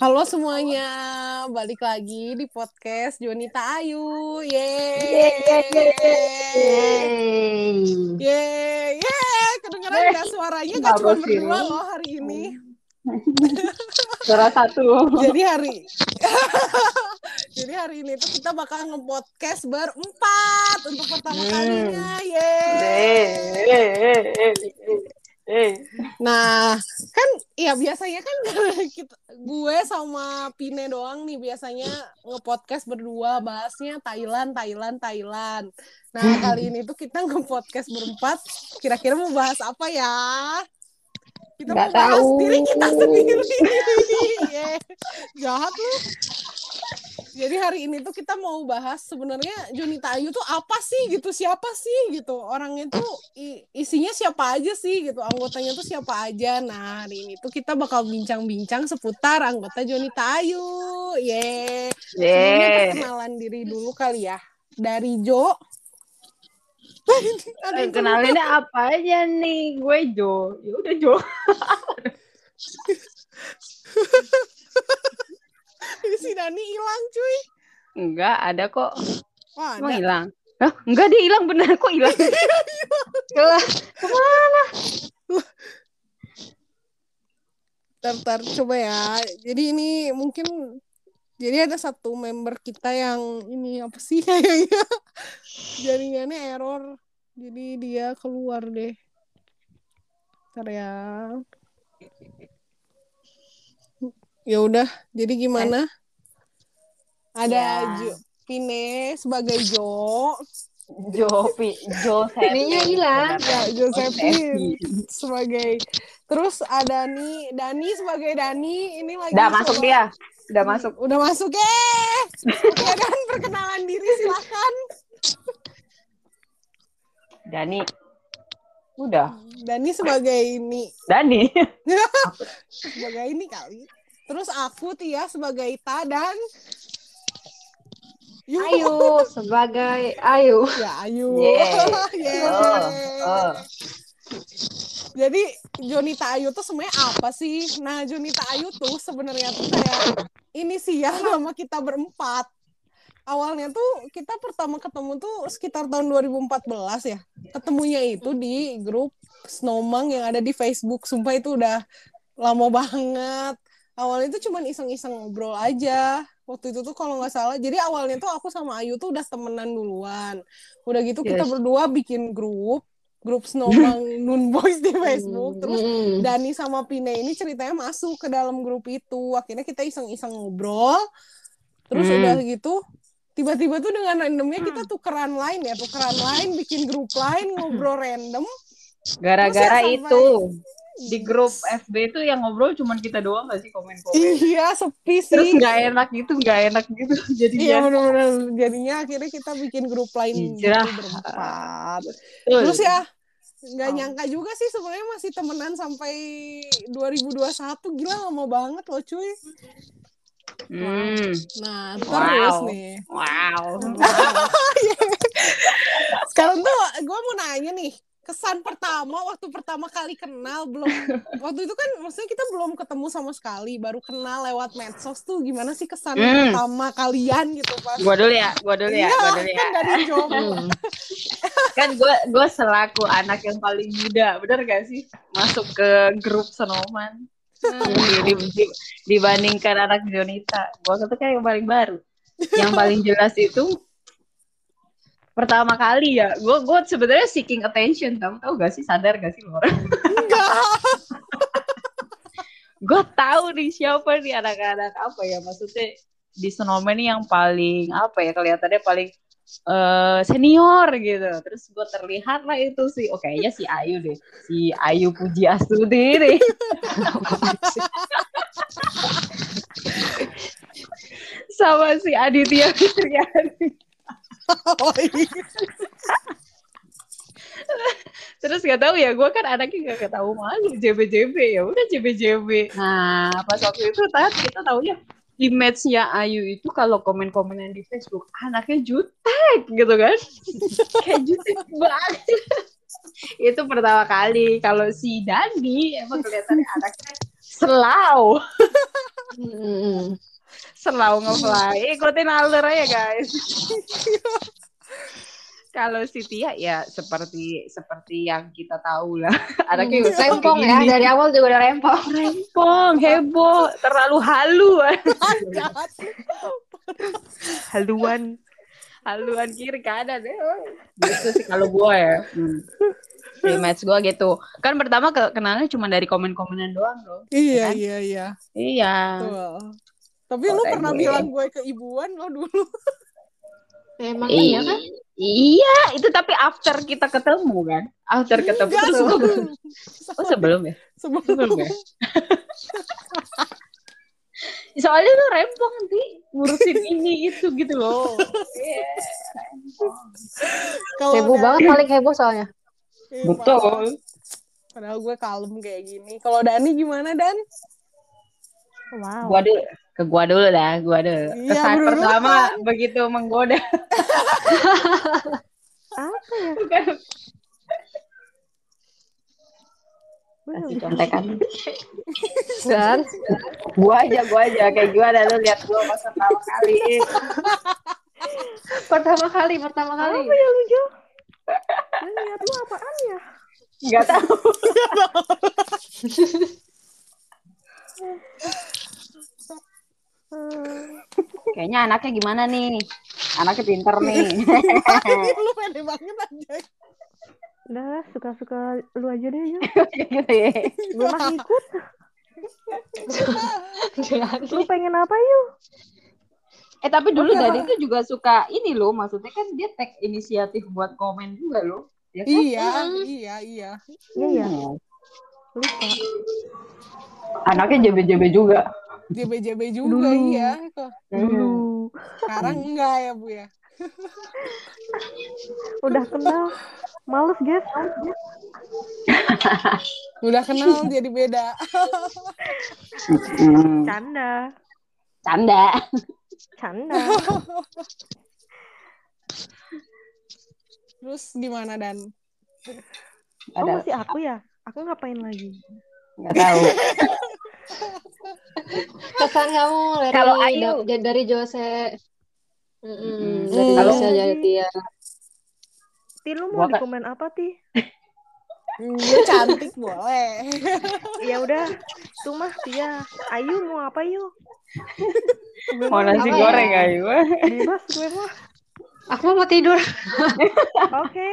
Halo semuanya, balik lagi di podcast Jonita Ayu. Yeay. Kedengeran nggak suaranya? Nggak cuma berdua loh hari ini. Suara satu. Jadi hari ini tuh kita bakal nge-podcast berempat untuk pertama kalinya. Yeay. Nah, kan ya biasanya kan gue sama Pine doang nih biasanya nge-podcast berdua bahasnya Thailand. Nah, kali ini tuh kita nge-podcast berempat, kira-kira mau bahas apa ya? Kita nggak mau bahas tahu. Diri kita sendiri. Jahat lu. Jadi hari ini tuh kita mau bahas sebenarnya Jonita Ayu tuh apa sih gitu, siapa sih gitu, orangnya tuh isinya siapa aja sih gitu, anggotanya tuh siapa aja. Nah hari ini tuh kita bakal bincang-bincang seputar anggota Jonita Ayu. Sebelumnya perkenalan diri dulu kali ya, dari Jo. Kenalinnya apa aja nih, gue Jo. Ya udah Jo. Si Dani hilang cuy. Enggak, ada kok. Wah, emang hilang? Hah? Enggak, dia hilang bener kok hilang. Kemana? Ntar coba ya. Jadi ini mungkin jadi ada satu member kita yang ini apa sih kayaknya jaringannya error. Jadi dia keluar deh. Ntar ya. Ya udah, jadi gimana? Ada ya. Pine sebagai Josephine. Ininya hilang. Ya, Josephine sebagai. Terus ada nih Dani sebagai Dani. Ini lagi. Udah masuk. Oke, kan perkenalan diri silakan. Dani. Udah. Dani sebagai ini. Dani. Sebagai ini kali. Terus aku Tia sebagai Ta dan Ayu sebagai Ayu. Ya, Ayu. Jadi Jonita Ayu tuh sebenarnya apa sih? Nah, Jonita Ayu tuh sebenarnya tuh kayak inisial nama kita berempat. Awalnya tuh kita pertama ketemu tuh sekitar tahun 2014 ya. Ketemunya itu di grup Snowman yang ada di Facebook. Sumpah itu udah lama banget. Awalnya tuh cuman iseng-iseng ngobrol aja. Waktu itu tuh kalau nggak salah, jadi awalnya tuh aku sama Ayu tuh udah temenan duluan. Udah gitu kita berdua bikin grup Snowman Nun Boys di Facebook. Terus Dani sama Pine ini ceritanya masuk ke dalam grup itu. Akhirnya kita iseng-iseng ngobrol. Terus udah gitu, tiba-tiba tuh dengan randomnya kita tukeran line, bikin grup line, ngobrol random. Gara-gara itu. Di grup FB itu yang ngobrol cuman kita doang gak sih komen-komen? Iya, sepi sih. Terus gak enak gitu. Jadinya. Iya, bener-bener. Jadinya akhirnya kita bikin grup lain berempat. Terus ya, gak nyangka juga sih sebenarnya masih temenan sampai 2021. Gila, lama banget loh cuy. Nah, terus nih. Wow. Sekarang tuh gue mau nanya nih. Kesan pertama waktu pertama kali kenal belum waktu itu kan maksudnya kita belum ketemu sama sekali, baru kenal lewat medsos tuh gimana sih kesan pertama kalian gitu pas? Gua dulu ya. Kan dari Jogja. Kan gua selaku anak yang paling muda, benar gak sih? Masuk ke grup Snowman. Dibandingkan anak Jonita, gua tuh kayak yang paling baru. Yang paling jelas itu pertama kali ya, gue sebenarnya seeking attention, kamu tahu gak sih, sadar gak sih lo? Enggak. Gue tahu nih siapa nih anak-anak apa ya, maksudnya di Snowman nih yang paling apa ya kelihatannya paling senior gitu. Terus gue terlihat lah itu sih, kayaknya si Ayu deh, si Ayu Pujiasudini. Sama si Aditya Fitriani. Terus gak tahu ya, gue kan anaknya gak tahu malu, JBJB. Nah pas waktu itu kita taunya image-nya Ayu itu kalau komen-komenan di Facebook anaknya jutek gitu kan. Kayak jutek banget. Itu pertama kali. Kalau si Dani emang kelihatannya anaknya Selau. Selau nge-fly. Ikutin alur aja guys. Kalau si Tia ya seperti yang kita tahu lah. Anaknya rempong ya, dari awal juga udah rempong. Rempong, heboh, terlalu halu. Haluan kiri kanan deh. Gitu sih kalau gue ya. Rematch gue gitu. Kan pertama kenalnya cuma dari komen-komenan doang loh. Iya, kan? Iya. Tuh. Tapi lu pernah bilang gue keibuan lo dulu. Emang iya kan? Iya, itu tapi after kita ketemu kan? After ketemu. Enggak, sebelum ya? Soalnya lu rempong nanti ngurusin ini itu gitu loh. Yeah. Heboh banget, paling heboh soalnya. Betul. Padahal gue kalem kayak gini. Kalau Dani gimana, Dan? Wow. Gua dulu. Kesan ya, pertama kan? Begitu menggoda. Apa ya? Bukan. Kasih contekan. Dan gua aja kayak gimana lu lihat gua pas pertama kali. Pertama kali. Apa ya lucu? Lu lihat lu apaan ya? Enggak tahu. Kayaknya anaknya gimana nih? Anaknya pinter nih. Lu pede banget aja. Udah, suka-suka lu aja deh ya. Gue mah ikut. Lu pengen apa yuk? Tapi dulu Dani tuh juga suka ini loh. Maksudnya kan dia take inisiatif buat komen juga loh. Ya kan? Iya. Lupa. Anaknya JBJB juga dulu. Iya dulu. Sekarang enggak ya Bu ya. Udah kenal males guys. Udah kenal jadi beda. Canda. Terus gimana Dan? Masih aku ya? Aku ngapain lagi? Nggak tahu. Kesan kamu dari Jose. Kalau saya jadi Tia. Ti lu mau dikomen apa Ti? Cantik boleh. Ya udah, tuh mah Tia. Ayu mau apa yuk? Mau nasi goreng ya? Ayu. Bebas gue mah. Aku mau tidur. Oke.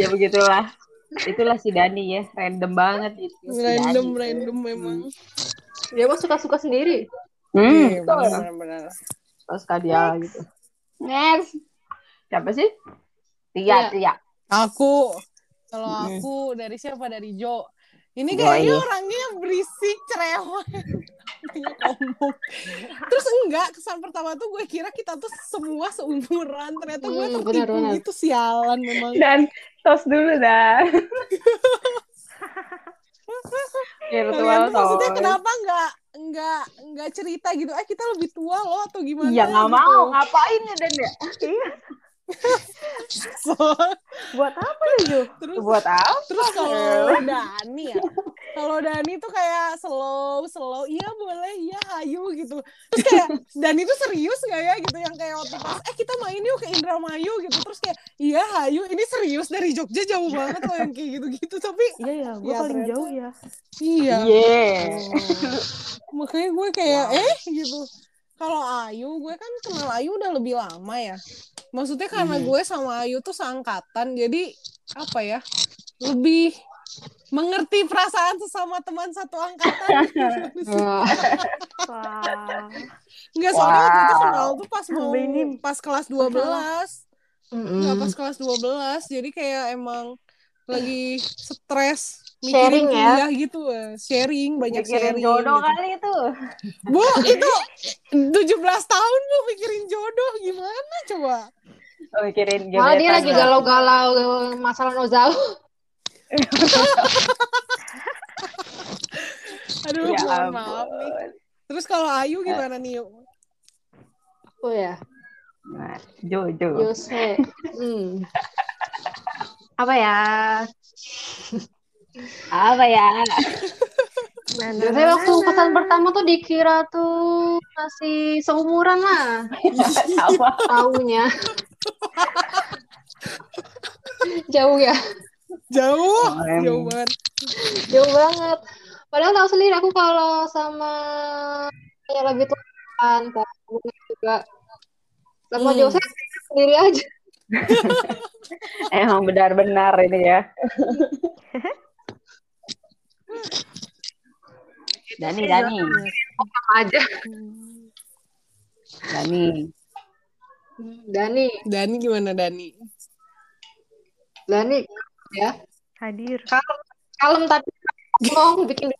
Ya begitulah. Itulah si Dani ya, random banget itu. Random memang. Dia mah suka-suka sendiri. Benar. Terus dia gitu. Next. Siapa sih? Tia. Aku. Kalau aku dari siapa? Dari Jo. Ini kayaknya orangnya berisik, cerewet. Terus enggak, kesan pertama tuh gue kira kita tuh semua seumuran. Ternyata gue tertipu gitu, sialan memang. Dan tos dulu dah. Kalian maksudnya kenapa enggak cerita gitu? Kita lebih tua loh atau gimana? Ya enggak gitu. Mau, ngapain ya Dan ya? Iya. Buat apa ya Jo? Terus kalau Dani ya, kalau Dani tuh kayak slow, iya boleh, iya ayo gitu. Terus kayak Dani tuh serius nggak ya gitu, yang kayak waktu pas kita main yuk ke Indramayu gitu, terus kayak iya ayo ini serius dari Jogja jauh banget loh yang kayak gitu, tapi iya gue paling jauh ya. Iya. Makanya gue kayak gitu. Kalau Ayu, gue kan kenal Ayu udah lebih lama ya. Maksudnya karena gue sama Ayu tuh seangkatan, jadi apa ya, lebih mengerti perasaan sesama teman satu angkatan. Nggak, soalnya waktu itu kenal tuh pas kelas 12. Nggak, pas kelas 12, jadi kayak emang lagi stres. Sharing ya gitu, sharing, banyak mikirin sharing jodoh gitu. Kali itu Bu, itu 17 tahun lu mikirin jodoh gimana coba? Mikirin gebetan. Malah dia lagi galau-galau masalah nozal. Aduh ya, maaf nih. Terus kalau Ayu gimana nih? Aku ya Jojo Jose. Apa ya? Apa ya? Jadi waktu kesan pertama tuh dikira tuh masih seumuran lah. Taunya jauh ya? Jauh, jauh banget. Jauh banget. Padahal tahu sendiri aku kalau sama ya lebih tua kan, juga sama Josephine sendiri aja. Emang benar-benar ini ya. Dani. Apa aja? Dani gimana Dani? Dani ya. Hadir. Kalem tapi ngomong bikin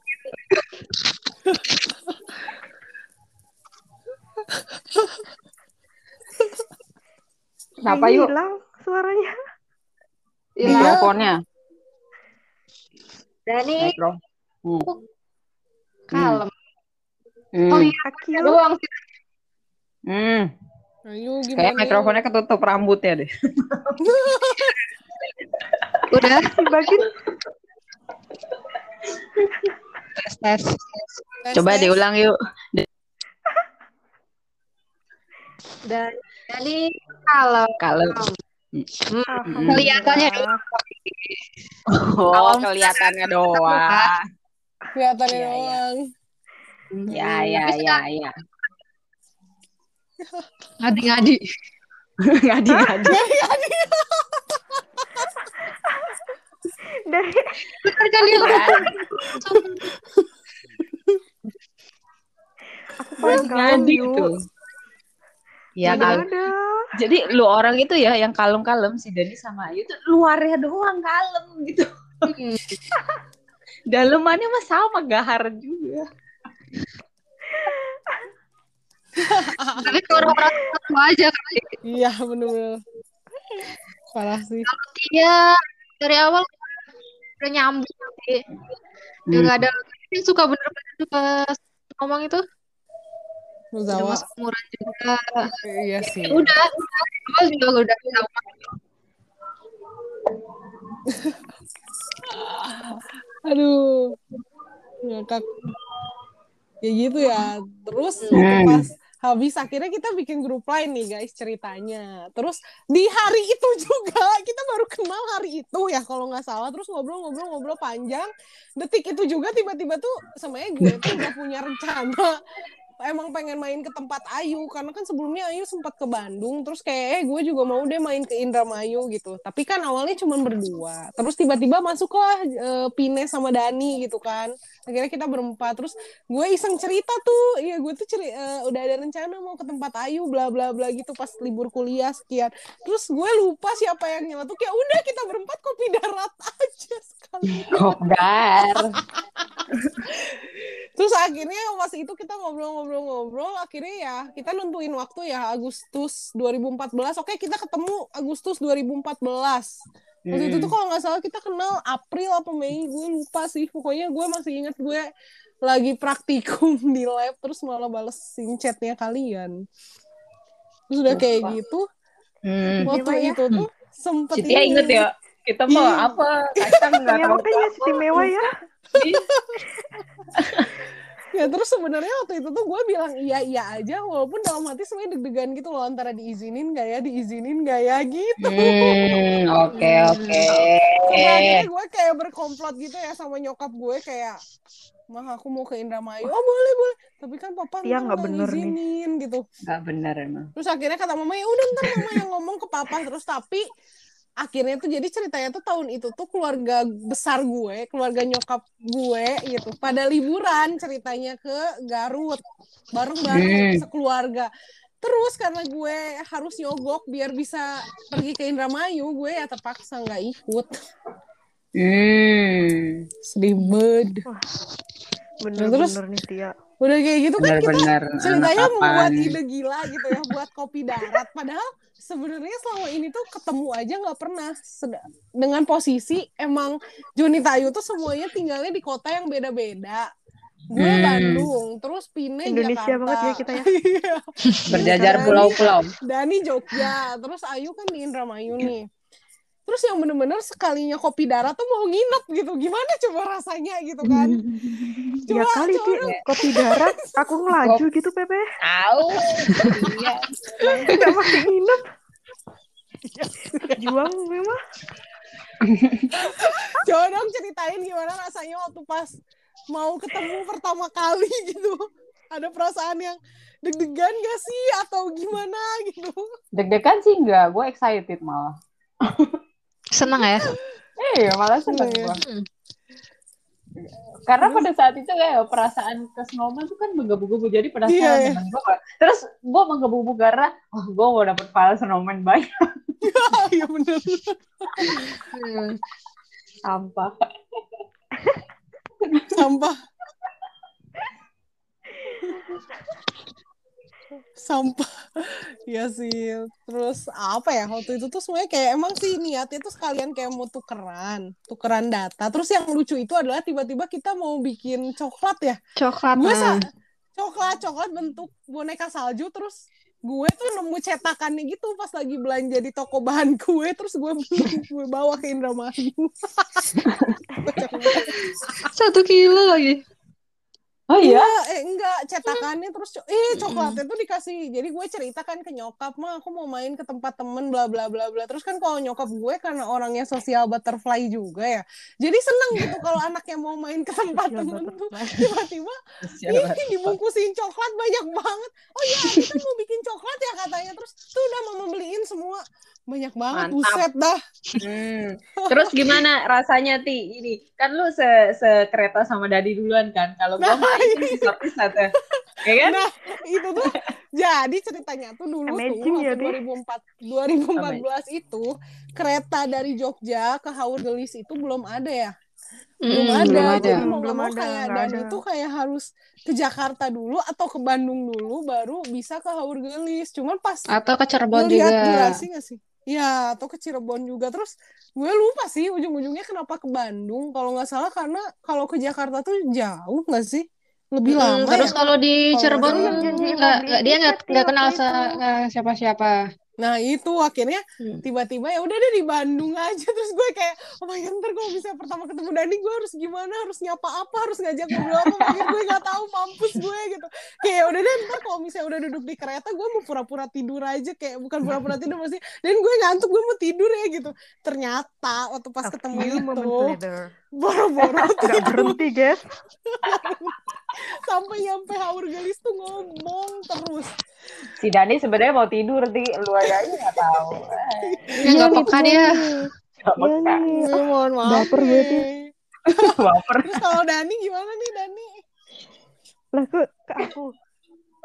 Kenapa yuk? Hilang suaranya. Mikrofonnya. Dani. Kalem. Oh iya, kaki doang sih. Ayo gimana? Kayak mikrofonnya ketutup rambutnya deh. Udah dibagiin. Tes. Coba diulang yuk. Dan Dani kalau kelihatannya doang. Oh, kelihatannya doang. Kelihatannya doang. Ya. Ngadi. Ngadi tuh. Ya kalem. Jadi lu orang itu ya yang kalem-kalem, si Dani sama Ayu tuh luarnya doang kalem gitu. Dalemannya mah sama gahar juga. Tapi orang-orang sama aja kali. Iya benar. Parah sih. Kalau Tia dari awal udah nyambung sih. Dia nggak ada yang suka bener-bener pas ngomong itu. Udah seumuran juga. Iya sih. Udah sama. Aduh. Ngakak. Ya gitu ya. Terus pas habis akhirnya kita bikin grup Line nih guys ceritanya. Terus di hari itu juga kita baru kenal hari itu ya kalau nggak salah. Terus ngobrol panjang. Detik itu juga tiba-tiba tuh sebenarnya gue tuh udah punya rencana. Emang pengen main ke tempat Ayu karena kan sebelumnya Ayu sempat ke Bandung terus kayak gue juga mau deh main ke Indramayu gitu tapi kan awalnya cuma berdua terus tiba-tiba masuklah Pine sama Dani gitu kan akhirnya kita berempat terus gue iseng cerita tuh ya gue tuh udah ada rencana mau ke tempat Ayu bla bla bla gitu pas libur kuliah sekian terus gue lupa siapa yang nyeletuk ya udah kita berempat kopi darat aja sekali kopdar terus akhirnya pas itu kita ngobrol-ngobrol akhirnya ya kita nentuin waktu ya Agustus 2014 oke kita ketemu Agustus 2014 waktu itu tuh kalau nggak salah kita kenal April apa Mei gue lupa sih pokoknya gue masih ingat gue lagi praktikum di lab terus malah balesin chatnya kalian terus udah kayak gitu waktu itu tuh sempet Citia inget ya kita mau apa kacang nggak tahu apa istimewa ya ya terus sebenarnya waktu itu tuh gue bilang iya aja walaupun dalam hati sebenarnya deg-degan gitu loh antara diizinin nggak ya gitu oke. Akhirnya gue kayak berkomplot gitu ya sama nyokap gue kayak mah aku mau ke Indramayu oh boleh tapi kan papa ya, nggak izinin nih. Gitu nggak bener emang terus akhirnya kata mama ya udah ntar mama yang ngomong ke papa terus tapi akhirnya tuh jadi ceritanya tuh tahun itu tuh keluarga besar gue, keluarga nyokap gue gitu. Pada liburan ceritanya ke Garut bareng-bareng sekeluarga. Terus karena gue harus nyogok biar bisa pergi ke Indramayu, gue ya terpaksa nggak ikut. Sedih banget. Bener-bener nih Tia. Udah kayak gitu kan bener, kita ceritanya membuat ide gila gitu ya buat kopi darat padahal sebenarnya selama ini tuh ketemu aja nggak pernah dengan posisi emang Jonita Ayu tuh semuanya tinggalnya di kota yang beda-beda gue Bandung terus Pine Indonesia Jakarta banget ya kita ya berjajar pulau-pulau Dani Jogja terus Ayu kan di Indramayu nih Terus yang bener-bener sekalinya kopi darah tuh mau nginep gitu. Gimana coba rasanya gitu kan. Coba, ya kali coba. Dia kopi darah aku ngelaju gitu Pepe. Tahu. Iya. Enggak masih nginep. Juang memang. Coba dong ceritain gimana rasanya waktu pas mau ketemu pertama kali gitu. Ada perasaan yang deg-degan gak sih? Atau gimana gitu. Deg-degan sih enggak. Gue excited malah. Senang ya? Iya, malah senang gua. Karena pada saat itu kayak perasaan ke Snowman tuh kan menggebu-gebu, jadi pada saat senang gua. Terus gua menggebu-gebu karena oh, gua mau dapat file Snowman banyak. Iya, benar. Sampah. Sampah. Sampah. Iya sih. Terus apa ya, waktu itu tuh semuanya kayak emang sih niatnya tuh sekalian kayak mau tukeran data. Terus yang lucu itu adalah tiba-tiba kita mau bikin coklat ya. Coklat. Coklat bentuk boneka salju. Terus gue tuh nemu cetakannya gitu pas lagi belanja di toko bahan kue. Terus gue bawa ke Indramayu. 1 kilo lagi. Oh iya? Enggak, cetakannya terus coklatnya tuh dikasih. Jadi gue ceritakan ke nyokap, "Ma, aku mau main ke tempat temen bla bla bla bla." Terus kan kalau nyokap gue karena orangnya social butterfly juga ya. Jadi seneng gitu kalau anaknya mau main ke tempat temen tuh tiba-tiba ini dibungkusin coklat banyak banget. "Oh iya, kita mau bikin coklat ya," katanya. Terus tuh udah mama beliin semua. Banyak banget. Mantap. Buset dah. Terus gimana rasanya Ti? Ini kan lu sekereta sama Dadi duluan kan. Kalau gua itu pisah-pisah ya. Ya kan? Nah, itu tuh. Jadi ceritanya tuh dulu amazing, tuh 2014 itu kereta dari Jogja ke Haurgeulis itu belum ada ya. Belum ada. Jadi mau ngomong kayak Dani tuh kayak harus ke Jakarta dulu atau ke Bandung dulu baru bisa ke Haurgeulis. Cuman pas atau ke Cirebon juga. Durasi gak sih? Ya, atau ke Cirebon juga. Terus gue lupa sih ujung-ujungnya kenapa ke Bandung. Kalau nggak salah karena kalau ke Jakarta tuh jauh nggak sih? Lebih lama. Terus ya? Kalau di Cirebon dia nggak kenal siapa-siapa. Nah itu akhirnya tiba-tiba ya udah deh di Bandung aja. Terus gue kayak oh my god, ntar gue bisa pertama ketemu Dani gue harus gimana, harus nyapa apa, harus ngajak ngobrol apa, gue nggak tahu, mampus gue gitu. Kayak udah deh ntar kalau misalnya udah duduk di kereta gue mau pura-pura tidur aja, kayak bukan pura-pura tidur masih dan gue ngantuk, gue mau tidur ya gitu. Ternyata waktu pas ketemu itu boro-boro tidak berhenti guys. Sampai nyampe Haurgeulis tuh ngomong terus. Si Dani sebenarnya mau tidur di luar aja nggak tahu. Nggak peka dia. Nggak peka. Mohon maaf. Baper gue tuh. Baper. Terus kalau Dani gimana nih Dani? Lah kok ke aku?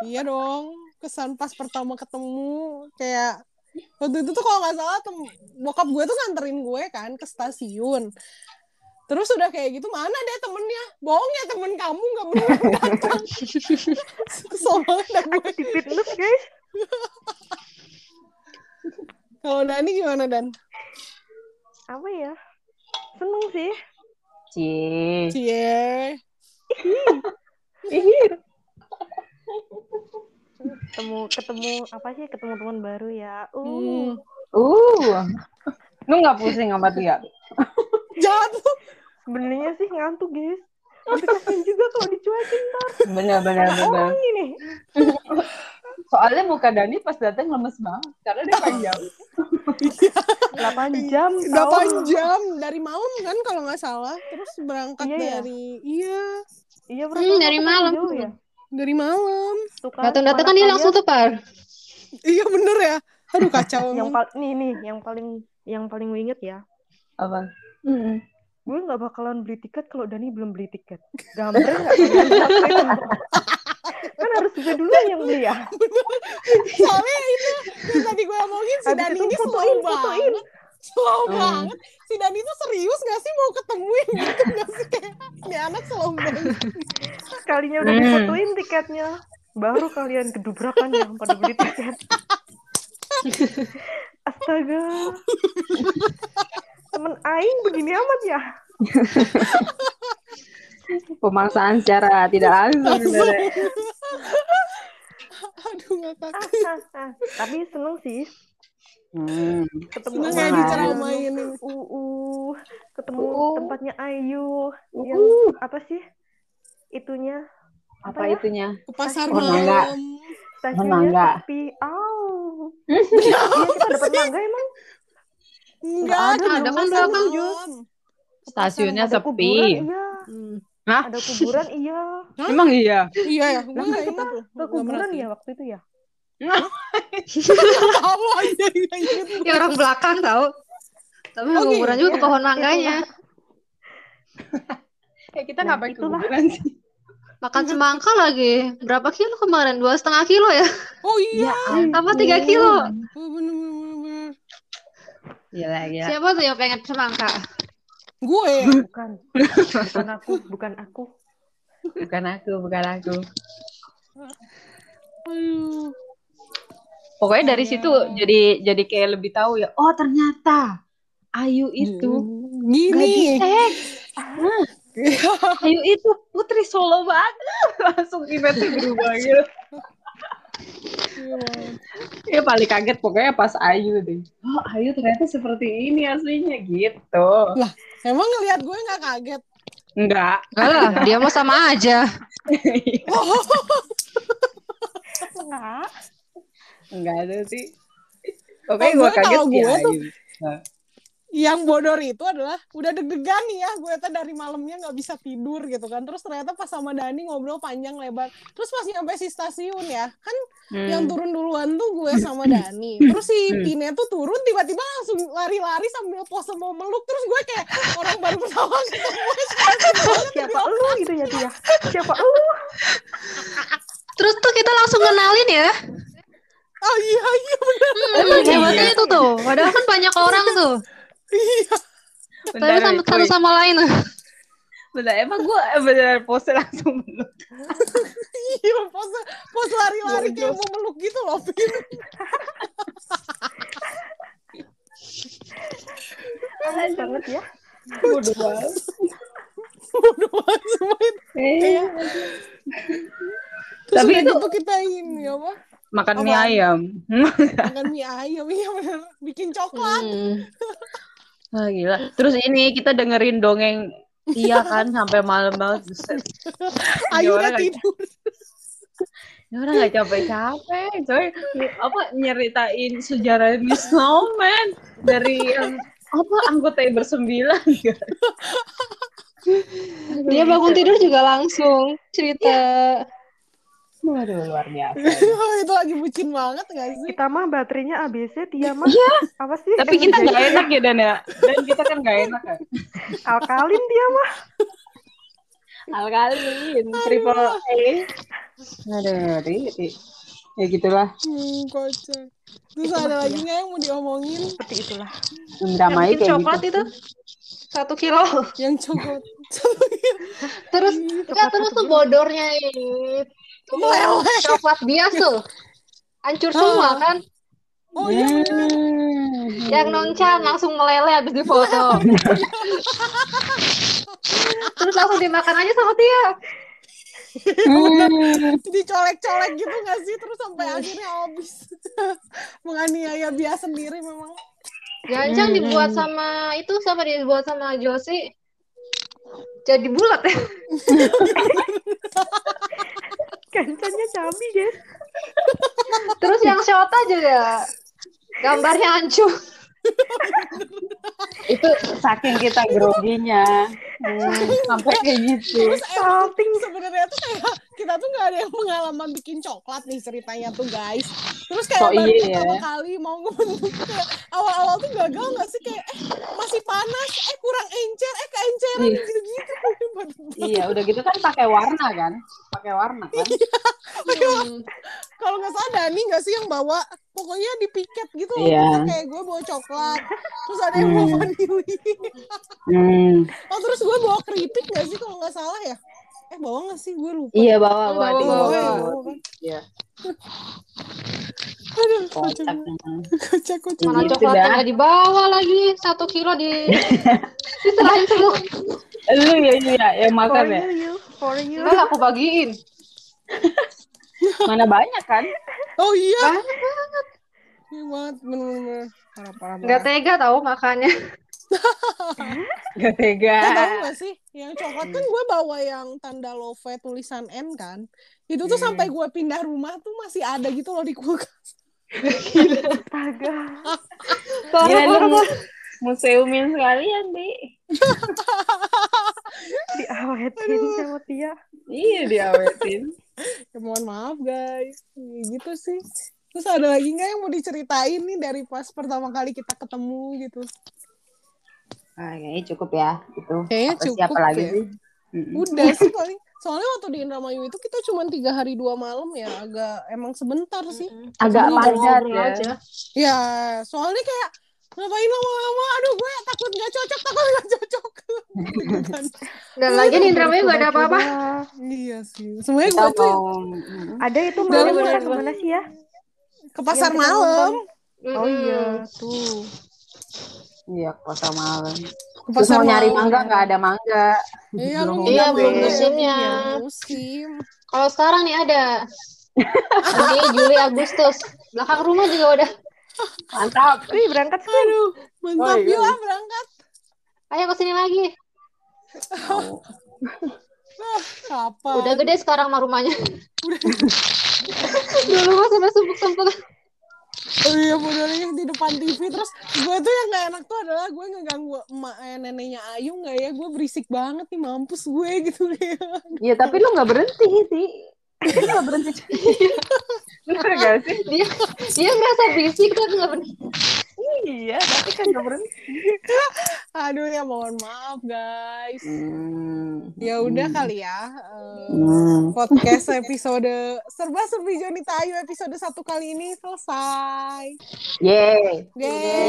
Iya dong. Kesan pas pertama ketemu kayak waktu itu tuh kalau nggak salah bokap gue tuh nganterin gue kan ke stasiun. Terus udah kayak gitu, mana deh temennya? Bohong ya temen kamu, gak beneran datang. Kesel banget dah gue. Tipit lu, guys. Kalau Dani gimana, Dan? Apa ya? Seneng sih. Cie. Ketemu teman baru ya. Lu gak pusing sama dia? Jatuh. Sebenarnya sih ngantuk guys. Tapi kasian juga kalau dicuekin ntar. Bener. Orang ini. Soalnya muka Dani pas datang lemes banget. Karena dia panjang. 8 jam dari malam kan kalau nggak salah. Terus berangkat dari malam. Ya? Dari malam. Datang-datang kan dia langsung tepar. Iya bener ya. Aduh kacau. yang paling gue inget ya. Apa? Gue nggak bakalan beli tiket kalau Dani belum beli tiket. Gambar nggak? Kan harus bisa dulu yang beli ya. Soalnya itu yang tadi gue omongin si Dani ini slow banget. Si Dani itu serius nggak sih mau ketemuin gitu nggak sih kayak ini anak slow banget. Sekalinya udah difotoin tiketnya, baru kalian kedubrakan yang pada beli tiket. Astaga. Temen aing begini amat ya. Pemaksaan secara tidak langsung. Aduh, nggak takut. Tapi seneng sih. Ketemu Ayu di Ceramain, ketemu tempatnya Ayu, yang apa sih itunya? Apa ya? Itunya? Ke pasar malam. Stasiunnya mangga. Tapi, iya kita dapat mangga emang? Enggak ada mangga kan Jus. Stasiunnya sepi. Hah? Ada kuburan, iya. Emang iya? Iya ya. Nah, kita ke kuburan ya waktu itu ya? Tahu aja. Ya orang belakang tahu. Tapi kuburan juga ke pohon mangganya. Kita ngapain ke kuburan sih? Makan semangka lagi. Berapa kilo kemarin? 2,5 kilo ya? Oh iya. Tambah 3 kilo. Bener. Gila. Siapa tuh yang pengen semangka? Gue bukan aku. Aduh. Pokoknya dari situ jadi kayak lebih tahu ya. Oh ternyata Ayu itu gini. Ayu itu putri Solo banget. Langsung image berubah gitu. Ya paling kaget pokoknya pas Ayu deh. Oh Ayu ternyata seperti ini aslinya gitu. Lah. Emang ngelihat gue nggak kaget? Enggak lah, dia mau sama aja. Enggak ada sih. Oke, gue kaget ya. Tuh, yang bodor itu adalah udah deg-degan nih ya, gue tuh dari malamnya nggak bisa tidur gitu kan. Terus ternyata pas sama Dani ngobrol panjang lebar. Terus pas nyampe si stasiun ya, kan yang turun duluan tuh gue sama Dani. Terus si Pine tuh turun tiba-tiba langsung lari-lari sambil pose mau meluk. Terus gue kayak orang baru pertama ketemu. Siapa lu gitu ya dia? Siapa lu? Terus tuh kita langsung kenalin ya. Oh iya benar. Hebatnya itu tuh. Padahal kan banyak orang tuh. Iya. Tapi sama satu sama lain. Bener, emang gue bener pose langsung meluk. Iya, pose lari-lari kayak mau meluk gitu loh. Aneh banget ya. Bodoh banget semua itu. Tapi itu kita ini apa? Makan mie ayam. Iya bener. Bikin coklat. Ah, gila. Terus ini kita dengerin dongeng Tia kan sampai malam banget. Ayu udah tidur. Ya orang nggak capek-capek, coy. Apa nyeritain sejarah Miss Snowman dari yang apa anggota yang 9. Dia bangun tidur juga langsung cerita. Waduh, luar biasa. Itu lagi bucin banget gak sih? Kita mah baterainya ABC, Tia mah apa sih? Tapi kita gak enak ya Dan kita kan gak enak kan? Alkalin dia mah. Alkalin, triple A. Aduh, ya gitulah. Kocak. Terus ada lagi gak yang mau diomongin? Seperti itulah. Indramayu kayak gitu. Coklat itu 1 kilo. Yang coklat. Terus tuh bodornya ini. Coklat bias tuh hancur semua kan. Oh iya. Yang noncan langsung meleleh habis difoto. Terus langsung dimakan aja sama Tia. Dicolek-colek gitu gak sih? Terus sampai akhirnya habis. Menganiaya bias sendiri memang. Jangan dibuat sama Josie. Jadi bulat ya. Gancannya cabi deh. Terus yang shot aja ya. Gambarnya hancur. Itu saking kita groginya. Sampai kayak gitu. Sebenarnya tuh kayak kita tuh gak ada yang pengalaman bikin coklat nih ceritanya tuh guys. Terus kayak pertama kali mau ngebentuk kayak awal-awal tuh gagal gak sih? Kayak masih panas, kurang encer, keenceran gitu-gitu. Iya udah gitu kan pakai warna kan? Kalau gak salah Dani gak sih yang bawa? Pokoknya dipiket gitu loh, kayak gue bawa coklat, terus ada yang bawa vanili. Oh terus gue bawa keripik nggak sih kalau nggak salah ya? Bawa nggak sih gue lupa? Iya bawa. Iya. Aduh, kocak. Mana coklatnya nggak dibawa lagi? 1 kilo diserahin semua. Lu ya yang makan ya. For you. Nah, aku bagiin. Mana banyak kan? Oh iya. Banyak banget. Gak tega tau makannya. Gak tega. Nah, tahu gak sih yang coklat kan gue bawa yang tanda love tulisan N kan. Itu tuh sampai gue pindah rumah tuh masih ada gitu loh di kulkas. Gila. Astaga. Gila lu museumin sekalian deh. Diawetin sama Tia. Iya diawetin. Ya, mohon maaf guys. Gitu sih. Terus ada lagi gak yang mau diceritain nih dari pas pertama kali kita ketemu gitu? Ah, kayaknya cukup ya gitu. Kayaknya cukup siapa ya. Lagi sih? Udah sih paling. Soalnya waktu di Indramayu itu kita cuma 3 hari 2 malam ya. Agak emang sebentar sih. Agak panjang aja. Ya soalnya kayak ngapain lama-lama. Aduh gue takut gak cocok. Dan lagi di Indramayu gak ada apa-apa. Iya sih. Semuanya gue tuh. Ada itu malam kita kemana sih ya? Ke pasar malam. Oh iya tuh. Iya, ke pasar malam. Terus mau nyari mangga, nggak ada mangga. Iya, belum musimnya. Musim. Kalau sekarang nih ada. Nanti Juli, Agustus. Belakang rumah juga udah. Mantap. Wih, berangkat sih. Aduh, mantap. Yuk, berangkat. Ayo ke sini lagi. Oh. Kapan? Udah gede sekarang mah rumahnya. Dulu mah sampai sumpuk-sumpuk. Oh iya benernya di depan TV. Terus gue tuh yang gak enak tuh adalah gue ngeganggu emak neneknya Ayu gak ya. Gue berisik banget nih, mampus gue gitu ya. Iya tapi lu gak berhenti sih. Lu gak berhenti. Bener gak sih? Dia merasa berisik tapi gak berhenti. Iya tapi kan gak berhenti. Aduh ya mohon maaf guys. Ya udah kali ya podcast episode serba serbi Jonita Ayu episode 1 kali ini selesai. Yeay.